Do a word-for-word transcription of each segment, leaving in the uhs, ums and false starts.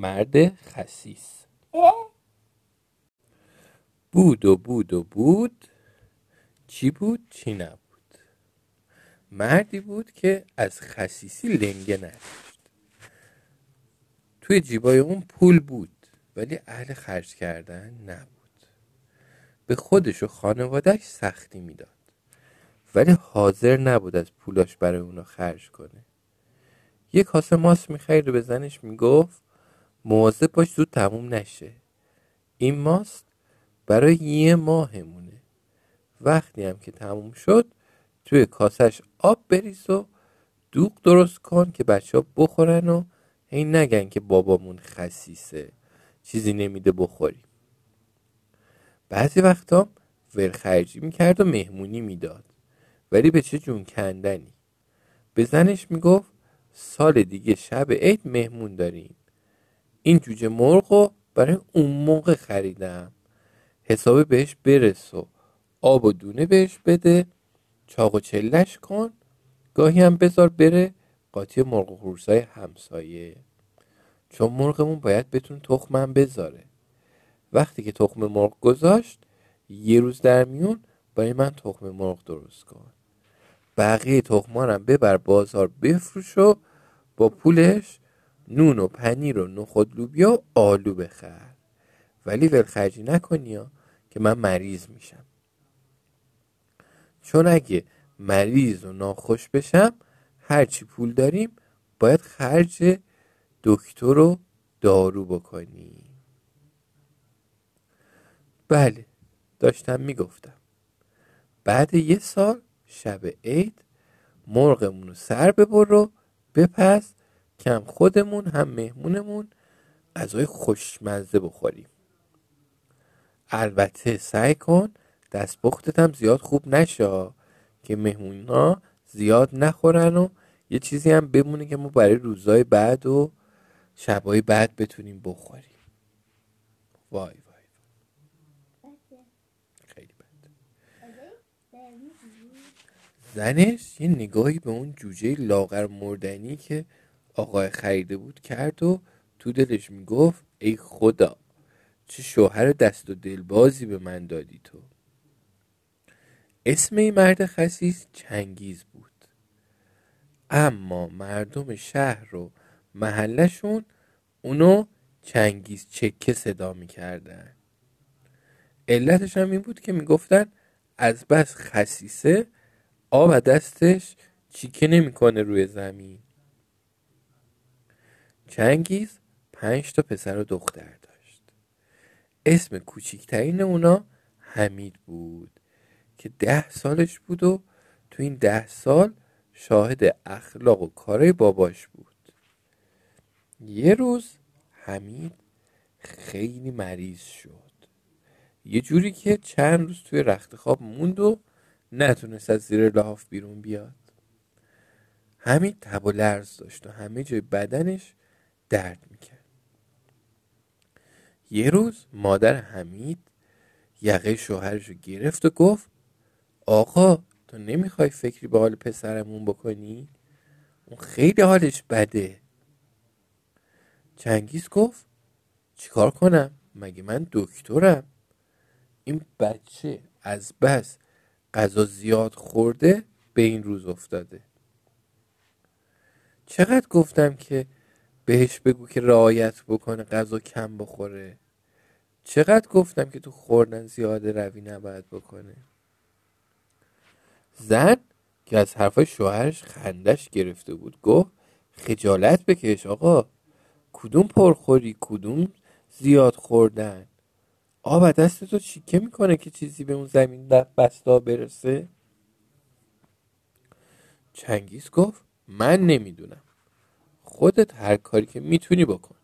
مرد خسیس. بود و بود و بود، چی بود چی نبود. مردی بود که از خسیسی لنگه نداشت. توی جیبای اون پول بود ولی اهل خرج کردن نبود. به خودش و خانوادهش سختی میداد ولی حاضر نبود از پولاش برای اونا خرج کنه. یک کاسه ماست میخرید و به زنش میگفت مواظب باش زود تموم نشه. این ماست برای یه ماه مونه. وقتی هم که تموم شد توی کاسهش آب بریز و دوغ درست کن که بچه ها بخورن و هی نگن که بابامون خسیسه چیزی نمیده بخوریم. بعضی وقتا ورخرجی میکرد و مهمونی میداد ولی به چه جون کندنی. به زنش میگفت سال دیگه شب عید مهمون داریم. این جوجه مرغو برای اون موقع خریدم. حساب بهش برس و آب و دونه بهش بده، چاق و چلش کن، گاهی هم بذار بره قاطی مرغ و خورسای همسایه. چون مرغمون باید بتون تخمم بذاره. وقتی که تخم مرغ گذاشت یه روز در میون برای من تخم مرغ درست کن. بقیه تخمارم ببر بازار بفروش و با پولش نون و پنیر و نخود لوبیا و آلو بخر. ولی ولخرجی نکنی که من مریض میشم. چون اگه مریض و ناخوش بشم هرچی پول داریم باید خرج دکتر و دارو بکنی. بله داشتم میگفتم. بعد یه سال شب عید مرغمونو سر ببر و بپس که هم خودمون هم مهمونمون غذای خوشمزه بخوریم. البته سعی کن دست بختت هم زیاد خوب نشه که مهمونا زیاد نخورن و یه چیزی هم بمونه که ما برای روزهای بعد و شبهای بعد بتونیم بخوریم. وای وای خیلی بد. زنش یه نگاهی به اون جوجه لاغر مردنی که آقای خریده بود کرد و تو دلش میگفت ای خدا چه شوهر دست و دلبازی به من دادی تو. اسم این مرد خسیس چنگیز بود. اما مردم شهر و محلشون اونو چنگیز چکه صدا میکردن. علتش هم این بود که میگفتن از بس خسیسه آب دستش چیکه نمیکنه روی زمین. چنگیز پنج تا پسر و دختر داشت. اسم کوچیکترین اونا حمید بود که ده سالش بود و تو این ده سال شاهد اخلاق و کارای باباش بود. یه روز حمید خیلی مریض شد. یه جوری که چند روز توی رخت خواب موند و نتونست از زیر لحاف بیرون بیاد. حمید تب و لرز داشت و همه جای بدنش درد میکرد. یه روز مادر حمید یقه شوهرشو گرفت و گفت آقا تو نمیخوای فکری به حال پسرمون بکنی؟ اون خیلی حالش بده. چنگیز گفت چیکار کنم؟ مگه من دکترم؟ این بچه از بس غذا زیاد خورده به این روز افتاده. چقدر گفتم که بهش بگو که رعایت بکنه غذا کم بخوره. چقدر گفتم که تو خوردن زیاده روی نباید بکنه. زن که از حرفای شوهرش خندش گرفته بود گفت خجالت بکش آقا. کدوم پرخوری کدوم زیاد خوردن. آب دستتو چیکه میکنه که چیزی به اون زمین بستا برسه. چنگیز گفت من نمیدونم. خودت هر کاری که میتونی بکن.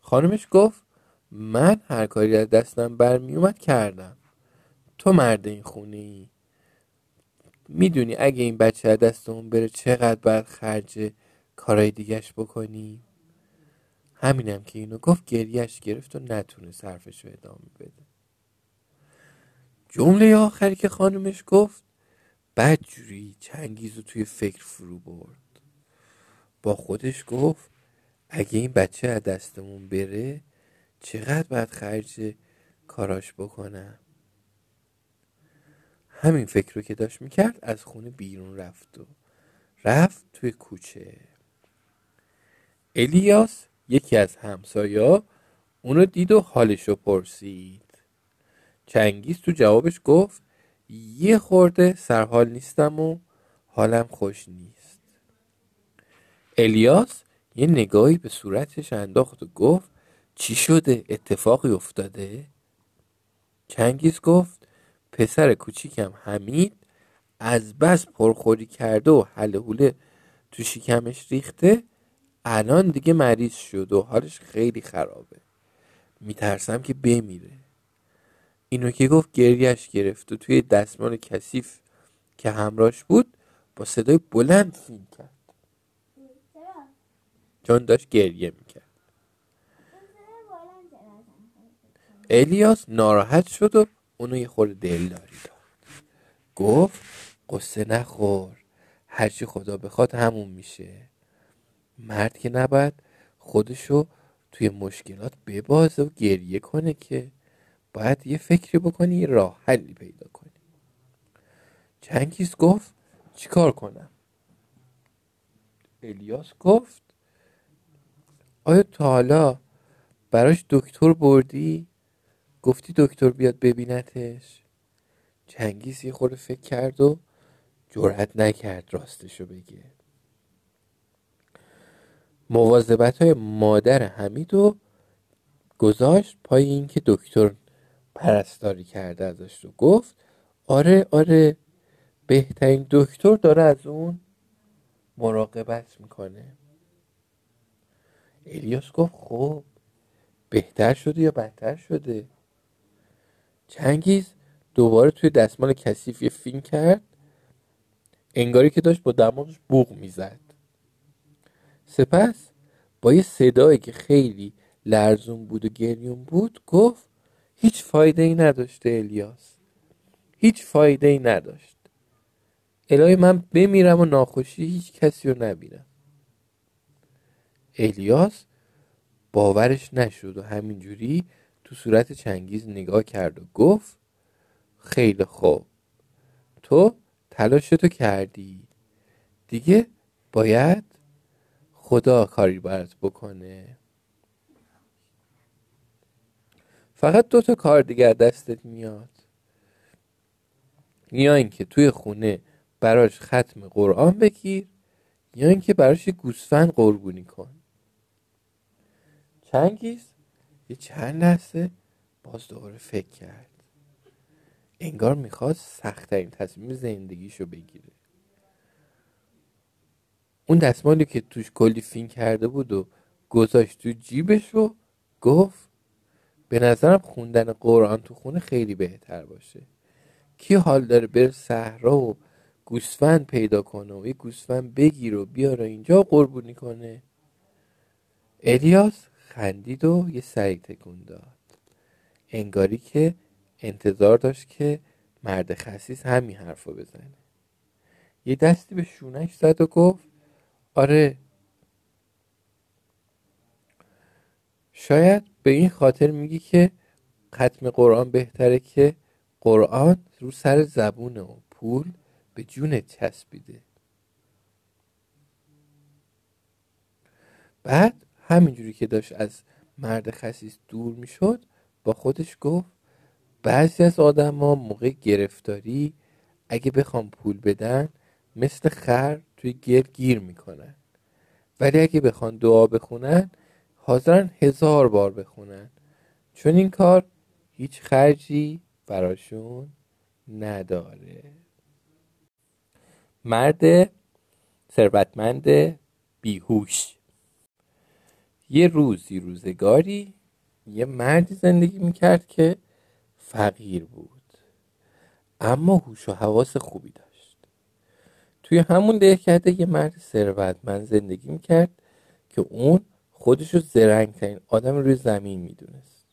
خانمش گفت من هر کاری از دستم برمی اومد کردم. تو مرد این خونه ای. میدونی اگه این بچه از دستمون بره چقدر باید خرج کارهای دیگهش بکنی؟ همینم که اینو گفت گریهش گرفت و نتونه صرفش رو ادامه بده. جمله آخری که خانمش گفت بدجوری چنگیزو توی فکر فرو برد. با خودش گفت اگه این بچه از دستمون بره چقدر باید خرج کاراش بکنم؟ همین فکر رو که داشت میکرد از خونه بیرون رفت و رفت توی کوچه. الیاس یکی از همسایا اونو دید و حالش رو پرسید. چنگیز تو جوابش گفت یه خورده سرحال نیستم و حالم خوش نیست. الیاس یه نگاهی به صورتش انداخت و گفت چی شده؟ اتفاقی افتاده؟ چنگیز گفت پسر کوچیکم حمید از بس پرخوری کرده و هله هوله تو شکمش ریخته، الان دیگه مریض شد و حالش خیلی خرابه. میترسم که بمیره. اینو که گفت گریهش گرفت و توی دستمال کثیف که همراهش بود با صدای بلند فیل کرد، چون داشت گریه میکرد. الیاس ناراحت شد و اونو یه خورده دلداری داد. گفت قصه نخور، هرچی خدا بخواد همون میشه. مرد که نباید خودشو توی مشکلات ببازه و گریه کنه، که باید یه فکری بکنی، یه راه حلی پیدا کنی. چنگیز گفت چیکار کنم؟ الیاس گفت آیا تا حالا براش دکتر بردی؟ گفتی دکتر بیاد ببینتش؟ چنگیز یه خورده فکر کرد و جرأت نکرد راستشو بگه. مواظبت‌های مادر حمیدو گذاشت پای این که دکتر پرستاری کرده ازش، رو گفت آره آره بهترین دکتر داره از اون مراقبت میکنه. الیاس گفت خب بهتر شده یا بدتر شده؟ چنگیز دوباره توی دستمال کثیف یه فین کرد، انگاری که داشت با دماغش بوق میزد. سپس با یه صدایی که خیلی لرزون بود و گریون بود گفت هیچ فایده ای نداشته الیاس، هیچ فایده ای نداشت. الهی من بمیرم و ناخوشی هیچ کسی رو نبینم. الیاس باورش نشد و همینجوری تو صورت چنگیز نگاه کرد و گفت خیلی خوب، تو تلاشتو کردی، دیگه باید خدا کاری برات بکنه. فقط دو تا کار دیگر دستت میاد، یا اینکه توی خونه براش ختم قرآن بگیر، یا اینکه براش گوسفند قربونی کن. چنگیز یه چند لحظه باز دوباره فکر کرد، انگار میخواست سخت‌ترین تصمیم زندگیشو بگیره. اون دستمالی که توش کلی فین کرده بود و گذاشت تو جیبش و گفت به نظرم خوندن قرآن تو خونه خیلی بهتر باشه. کی حال داره بره صحرا و گوسفند پیدا کنه و یه گوسفند بگیر و بیاره اینجا قربونی کنه؟ الیاس خندید و یه سری تکون داد، انگاری که انتظار داشت که مرد خسیس همین حرفو بزنه. یه دستی به شونش زد و گفت آره، شاید به این خاطر میگی که ختم قرآن بهتره که قرآن رو سر زبونه و پول به جونت چسبیده. بعد همینجوری که داشت از مرد خسیس دور میشد با خودش گفت بعضی از آدم ها موقع گرفتاری اگه بخوام پول بدن مثل خر توی گل گیر میکنن، ولی اگه بخوان دعا بخونن حاضرن هزار بار بخونن، چون این کار هیچ خرجی براشون نداره. مرد ثروتمند بیهوش. یه روزی روزگاری یه مردی زندگی میکرد که فقیر بود، اما هوش و حواس خوبی داشت. توی همون دهکده یه مرد ثروتمند زندگی میکرد که اون خودشو زرنگ‌ترین آدم روی زمین میدونست.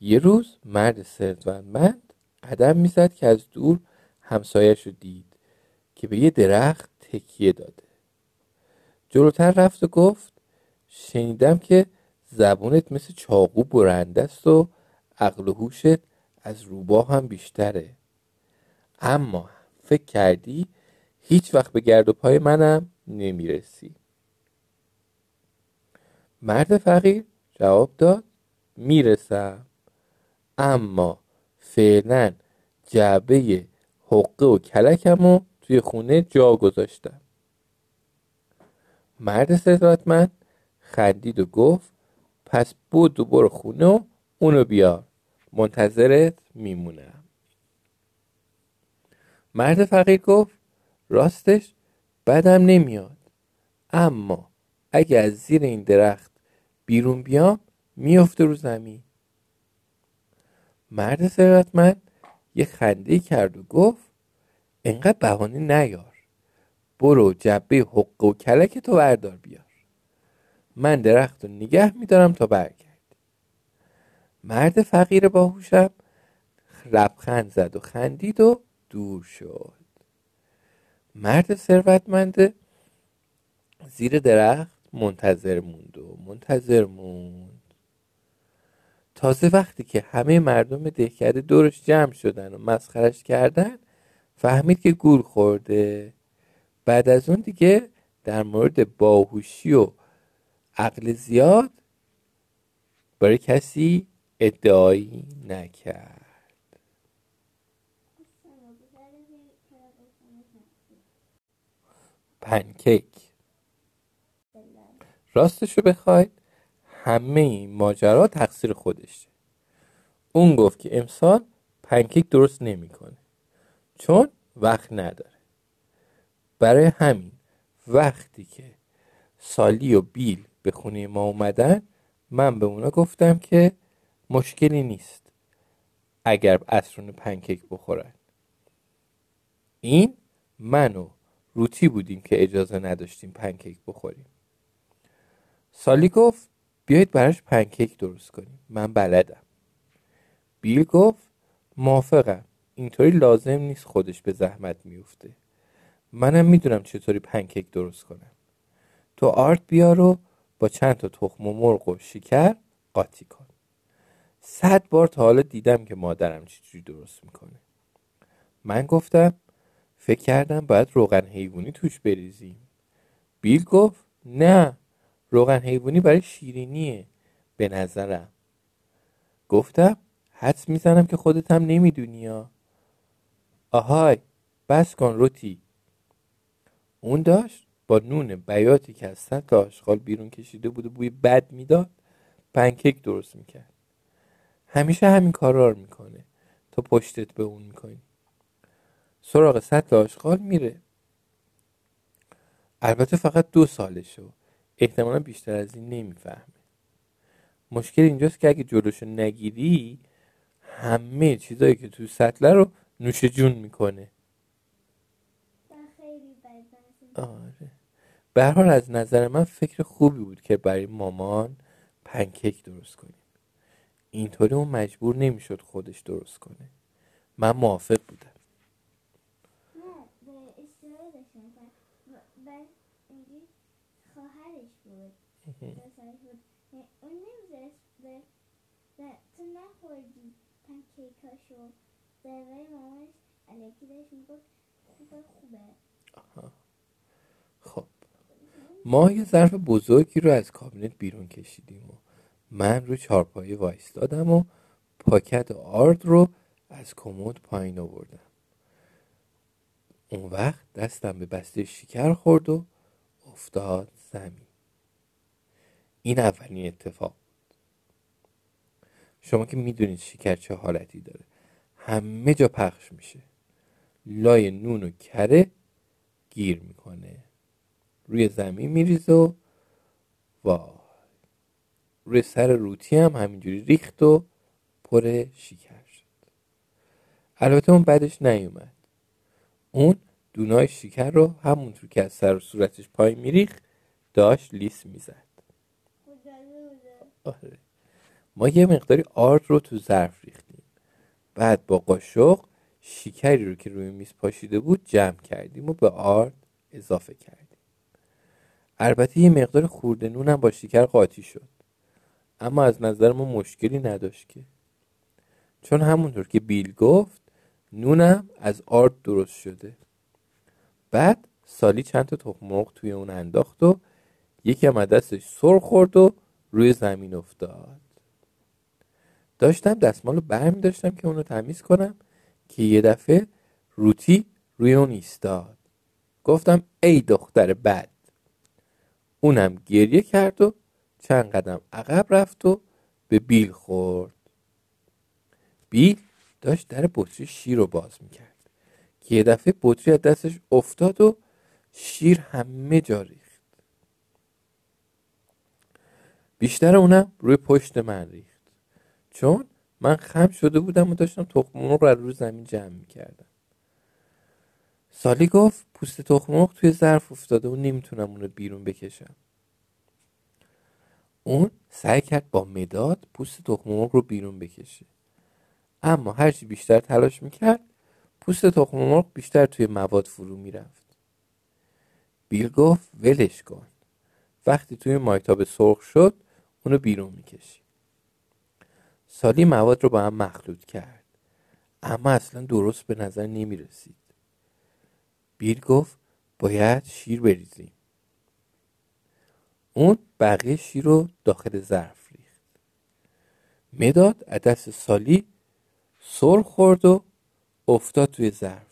یه روز مرد ثروتمند قدم میزد که از دور همسایه‌اش رو دید که به یه درخت تکیه داده. جلوتر رفت و گفت شنیدم که زبونت مثل چاقو برنده است و عقل و هوشت از روباه هم بیشتره. اما فکر کردی هیچ وقت به گرد و پای منم نمیرسی. مرد فقیر جواب داد میرسم، اما فعلا جعبه حقه و کلکمو توی خونه جا گذاشتم. مرد ثروتمند خندید و گفت پس بود و برو خونه و اونو بیار، منتظرت میمونم. مرد فقیر گفت راستش بدم نمیاد، اما اگه از زیر این درخت بیرون بیام میفته رو زمین. مرد ثروتمند یه خنده کرد و گفت اینقدر بهانه نیار، برو جبه حقه و کلک تو بردار بیار، من درخت رو نگه میدارم تا برگرد. مرد فقیر باهوشم لبخند زد و خندید و دور شد. مرد ثروتمند زیر درخت منتظر موند و منتظر موند. تازه وقتی که همه مردم دهکده دورش جمع شدن و مسخرش کردن فهمید که گول خورده. بعد از اون دیگه در مورد باهوشی و عقل زیاد برای کسی ادعایی نکرد. پنکیک راستشو بخواید همه این ماجرا تقصیر خودشه. اون گفت که امسال پنکیک درست نمیکنه چون وقت نداره. برای همین وقتی که سالی و بیل به خونه ما اومدن من به اونا گفتم که مشکلی نیست اگر عصرون پنکیک بخورن. این من و روتی بودیم که اجازه نداشتیم پنکیک بخوریم. سالی گفت بیایید براش پنکیک درست کنیم، من بلدم. بیل گفت موافقم، اینطوری لازم نیست خودش به زحمت میفته، منم میدونم چطوری پنکیک درست کنم. تو آرد بیار و با چند تا تخم و مرغ و شکر قاطی کن. صد بار تا حالا دیدم که مادرم چجوری درست میکنه. من گفتم فکر کردم باید روغن حیوانی توش بریزیم. بیل گفت نه، روغن حیوانی برای شیرینیه به نظرم. گفتم حدس میزنم که خودت هم نمیدونی ها. آهای بس کن روتی. اون داشت با نون بیاتی که از سطح آشغال بیرون کشیده بود و بوی بد میداد پنکیک درست میکرد. همیشه همین کارا رو میکنه تا پشتت به اون میکنی. سراغ سطح آشغال میره. البته فقط دو سالشه، احتمالا بیشتر از این نمیفهمه. مشکل اینجاست که اگه جلوشو نگیری همه چیزایی که تو سطله رو نوش جون میکنه. آره. به هر حال از نظر من فکر خوبی بود که برای مامان پنکیک درست کنیم. اینطوری اون مجبور نمیشد خودش درست کنه. من موافق بودم. خب ما یه ظرف بزرگی رو از کابینت بیرون کشیدیم و من رو چارپایه وایستادم و پاکت آرد رو از کمد پایین آوردم. اون وقت دستم به بسته شکر خورد و افتاد زمین. این اولین اتفاق. شما که میدونید شکر چه حالتی داره، همه جا پخش میشه، لای نون و کره گیر میکنه، روی زمین میریزه و وای روی سر روتی هم همینجوری ریخت و پر شکر شد. البته اون بعدش نیومد. اون دونای شکر رو همونطور که از سر و صورتش پای میریخت داشت لیس میزد. آره. ما یه مقداری آرد رو تو ظرف ریختیم، بعد با قاشق شکری رو که روی میز پاشیده بود جمع کردیم و به آرد اضافه کردیم. البته یه مقدار خورده نونم با شکر قاطی شد، اما از نظر ما مشکلی نداشت که، چون همونطور که بیل گفت نونم از آرد درست شده. بعد سالی چند تا تخم مرغ توی اون انداخت و یکی هم دستش سر خورد و روی زمین افتاد. داشتم دستمالو برمی داشتم که اونو تمیز کنم که یه دفعه روتی روی اون ایستاد. گفتم ای دختر بد. اونم گریه کرد و چند قدم عقب رفت و به بیل خورد. بیل داشت در بطری شیر رو باز میکرد که یه دفعه بطری از دستش افتاد و شیر همه جا ریخت. بیشتر اونم روی پشت من ریخت، چون من خم شده بودم و داشتم تخم مرغ رو روی زمین جمع میکردم. سالی گفت پوست تخم مرغ توی ظرف افتاده و نمیتونم اون رو بیرون بکشم. اون سعی کرد با مداد پوست تخم مرغ رو بیرون بکشه، اما هرچی بیشتر تلاش میکرد پوست تخم مرغ بیشتر توی مواد فرو میرفت. بیل گفت ولش کن، وقتی توی مایتاب سرخ شد اونو بیرون میکشی. سالی مواد رو با هم مخلوط کرد، اما اصلا درست به نظر نمیرسید. بیل گفت باید شیر بریزیم. اون بقیه شیر رو داخل ظرف ریخت. مداد از دست سالی سر خورد و افتاد توی ظرف.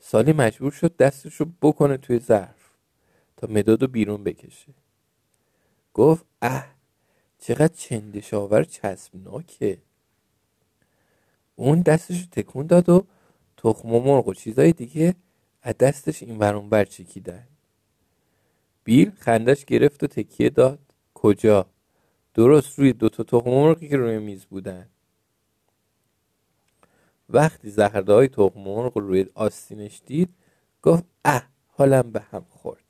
سالی مجبور شد دستش رو بکنه توی ظرف تا مداد رو بیرون بکشه. گفت اه چقدر چندش آور چسبناکه. اون دستش رو تکون داد و تخم مرغ و چیزای دیگه از دستش این ور اون ور چکیدن. بیل خندش گرفت و تکیه داد. کجا؟ درست روی دوتا تخم مرغی که روی میز بودن. وقتی زهرده های تخم مرغ روی آستینش دید گفت اه حالم به هم خورد.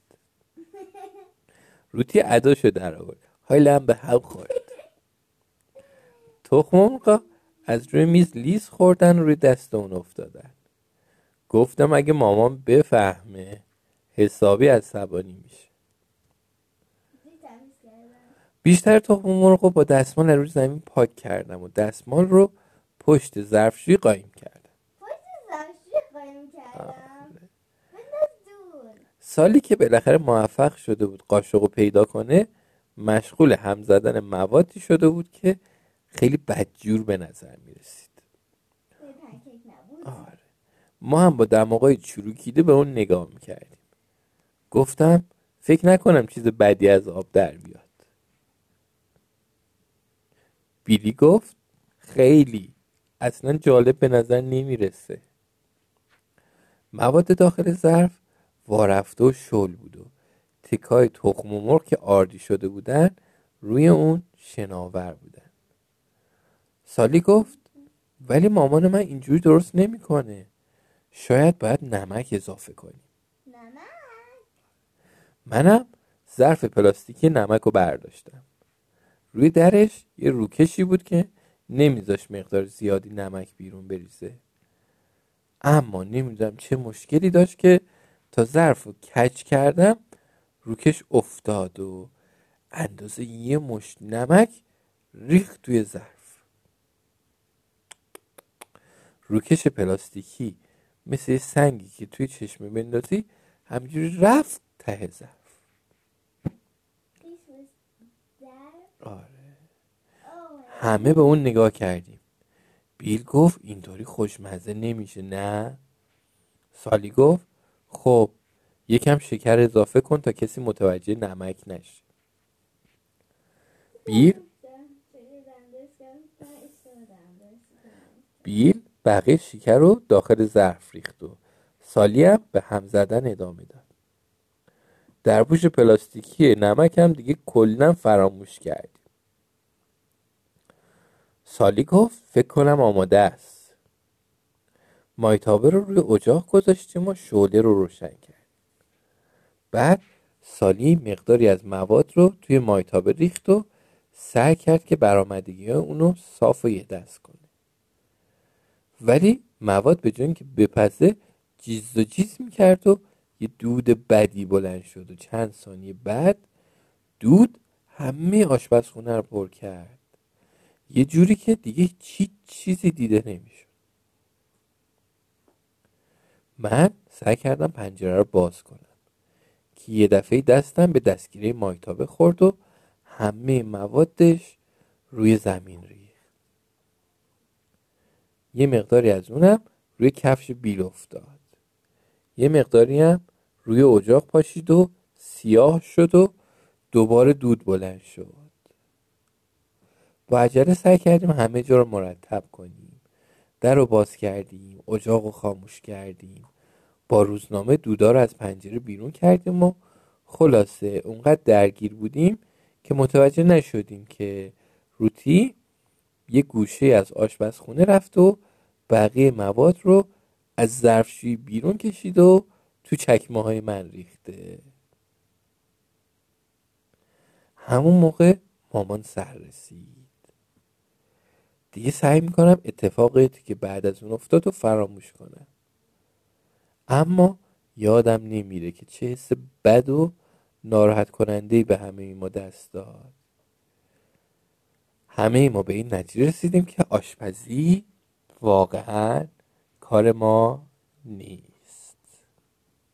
روتی اداشو در آورد. حالم به هم خورد. تخم مرغ از روی میز لیز خوردن و روی دست اون افتادن. گفتم اگه مامان بفهمه حسابی عصبانی میشه. بیشتر تخم مرغ رو با دستمال روی زمین پاک کردم و دستمال رو پشت ظرفشویی قایم کردم. پشت ظرفشویی قایم کردم. سالی که بالاخره موفق شده بود قاشق رو پیدا کنه مشغول هم زدن موادی شده بود که خیلی بدجور به نظر می رسید. آره. ما هم با دماغای چروکیده به اون نگاه می کردیم. گفتم فکر نکنم چیز بدی از آب در بیاد. بیلی گفت خیلی اصلا جالب به نظر نمی رسه. مواد داخل ظرف وارفته و شل بود و تکای تخم مرغ که آردی شده بودن روی اون شناور بودن. سالی گفت ولی مامان من اینجوری درست نمی کنه. شاید باید نمک اضافه کنیم. نمک؟ منم ظرف پلاستیکی نمک رو برداشتم. روی درش یه روکشی بود که نمیذاش مقدار زیادی نمک بیرون بریزه، اما نمیدونم چه مشکلی داشت که تا ظرف رو کج کردم روکش افتاد و اندازه یه مشت نمک ریخت توی ظرف. روکش پلاستیکی مثل سنگی که توی چشمه بندازی همجوری رفت ته ظرف. آره همه به اون نگاه کردیم. بیل گفت اینطوری خوشمزه نمیشه نه؟ سالی گفت خب یکم شکر اضافه کن تا کسی متوجه نمک نشه. بیل بیل بقیه شکر رو داخل ظرف ریخت و سالی هم به هم زدن ادامه داد. دربوش پلاستیکی نمک هم دیگه کلاً فراموش کرد. سالی گفت فکر کنم آماده است. مایتابه رو روی اجاق گذاشتیم و شعله رو روشن کرد. بعد سالی مقداری از مواد رو توی مایتابه ریخت و سعی کرد که برآمدگی اونو صاف و یه دست کنه. ولی مواد به جای اینکه بپزه جیز و جیز میکرد و یه دود بدی بلند شد و چند ثانیه بعد دود همه آشپزخونه رو پر کرد، یه جوری که دیگه چی چیزی دیده نمیشد. من سعی کردم پنجره رو باز کنم که یه دفعه دستم به دستگیره مایتابه خورد و همه موادش روی زمین ریخت. یه مقداری از اونم روی کفش بیل افتاد، یه مقداری هم روی اجاق پاشید و سیاه شد و دوباره دود بلند شد. با عجله سعی کردیم همه جا رو مرتب کنیم. در رو باز کردیم، اجاق رو خاموش کردیم، با روزنامه دودا رو از پنجره بیرون کردیم و خلاصه اونقدر درگیر بودیم که متوجه نشدیم که روتی یه گوشه از آشپزخونه رفت و بقیه مواد رو از ظرفشویی بیرون کشید و تو چکمه های من ریخته. همون موقع مامان سر رسید. دیگه سعی میکنم اتفاقی که بعد از اون افتاد رو فراموش کنم، اما یادم نمیره که چه حس بد و ناراحت کننده‌ای به همه ما دست داد. همه ما به این نتیجه رسیدیم که آشپزی واقعا کار ما نیست.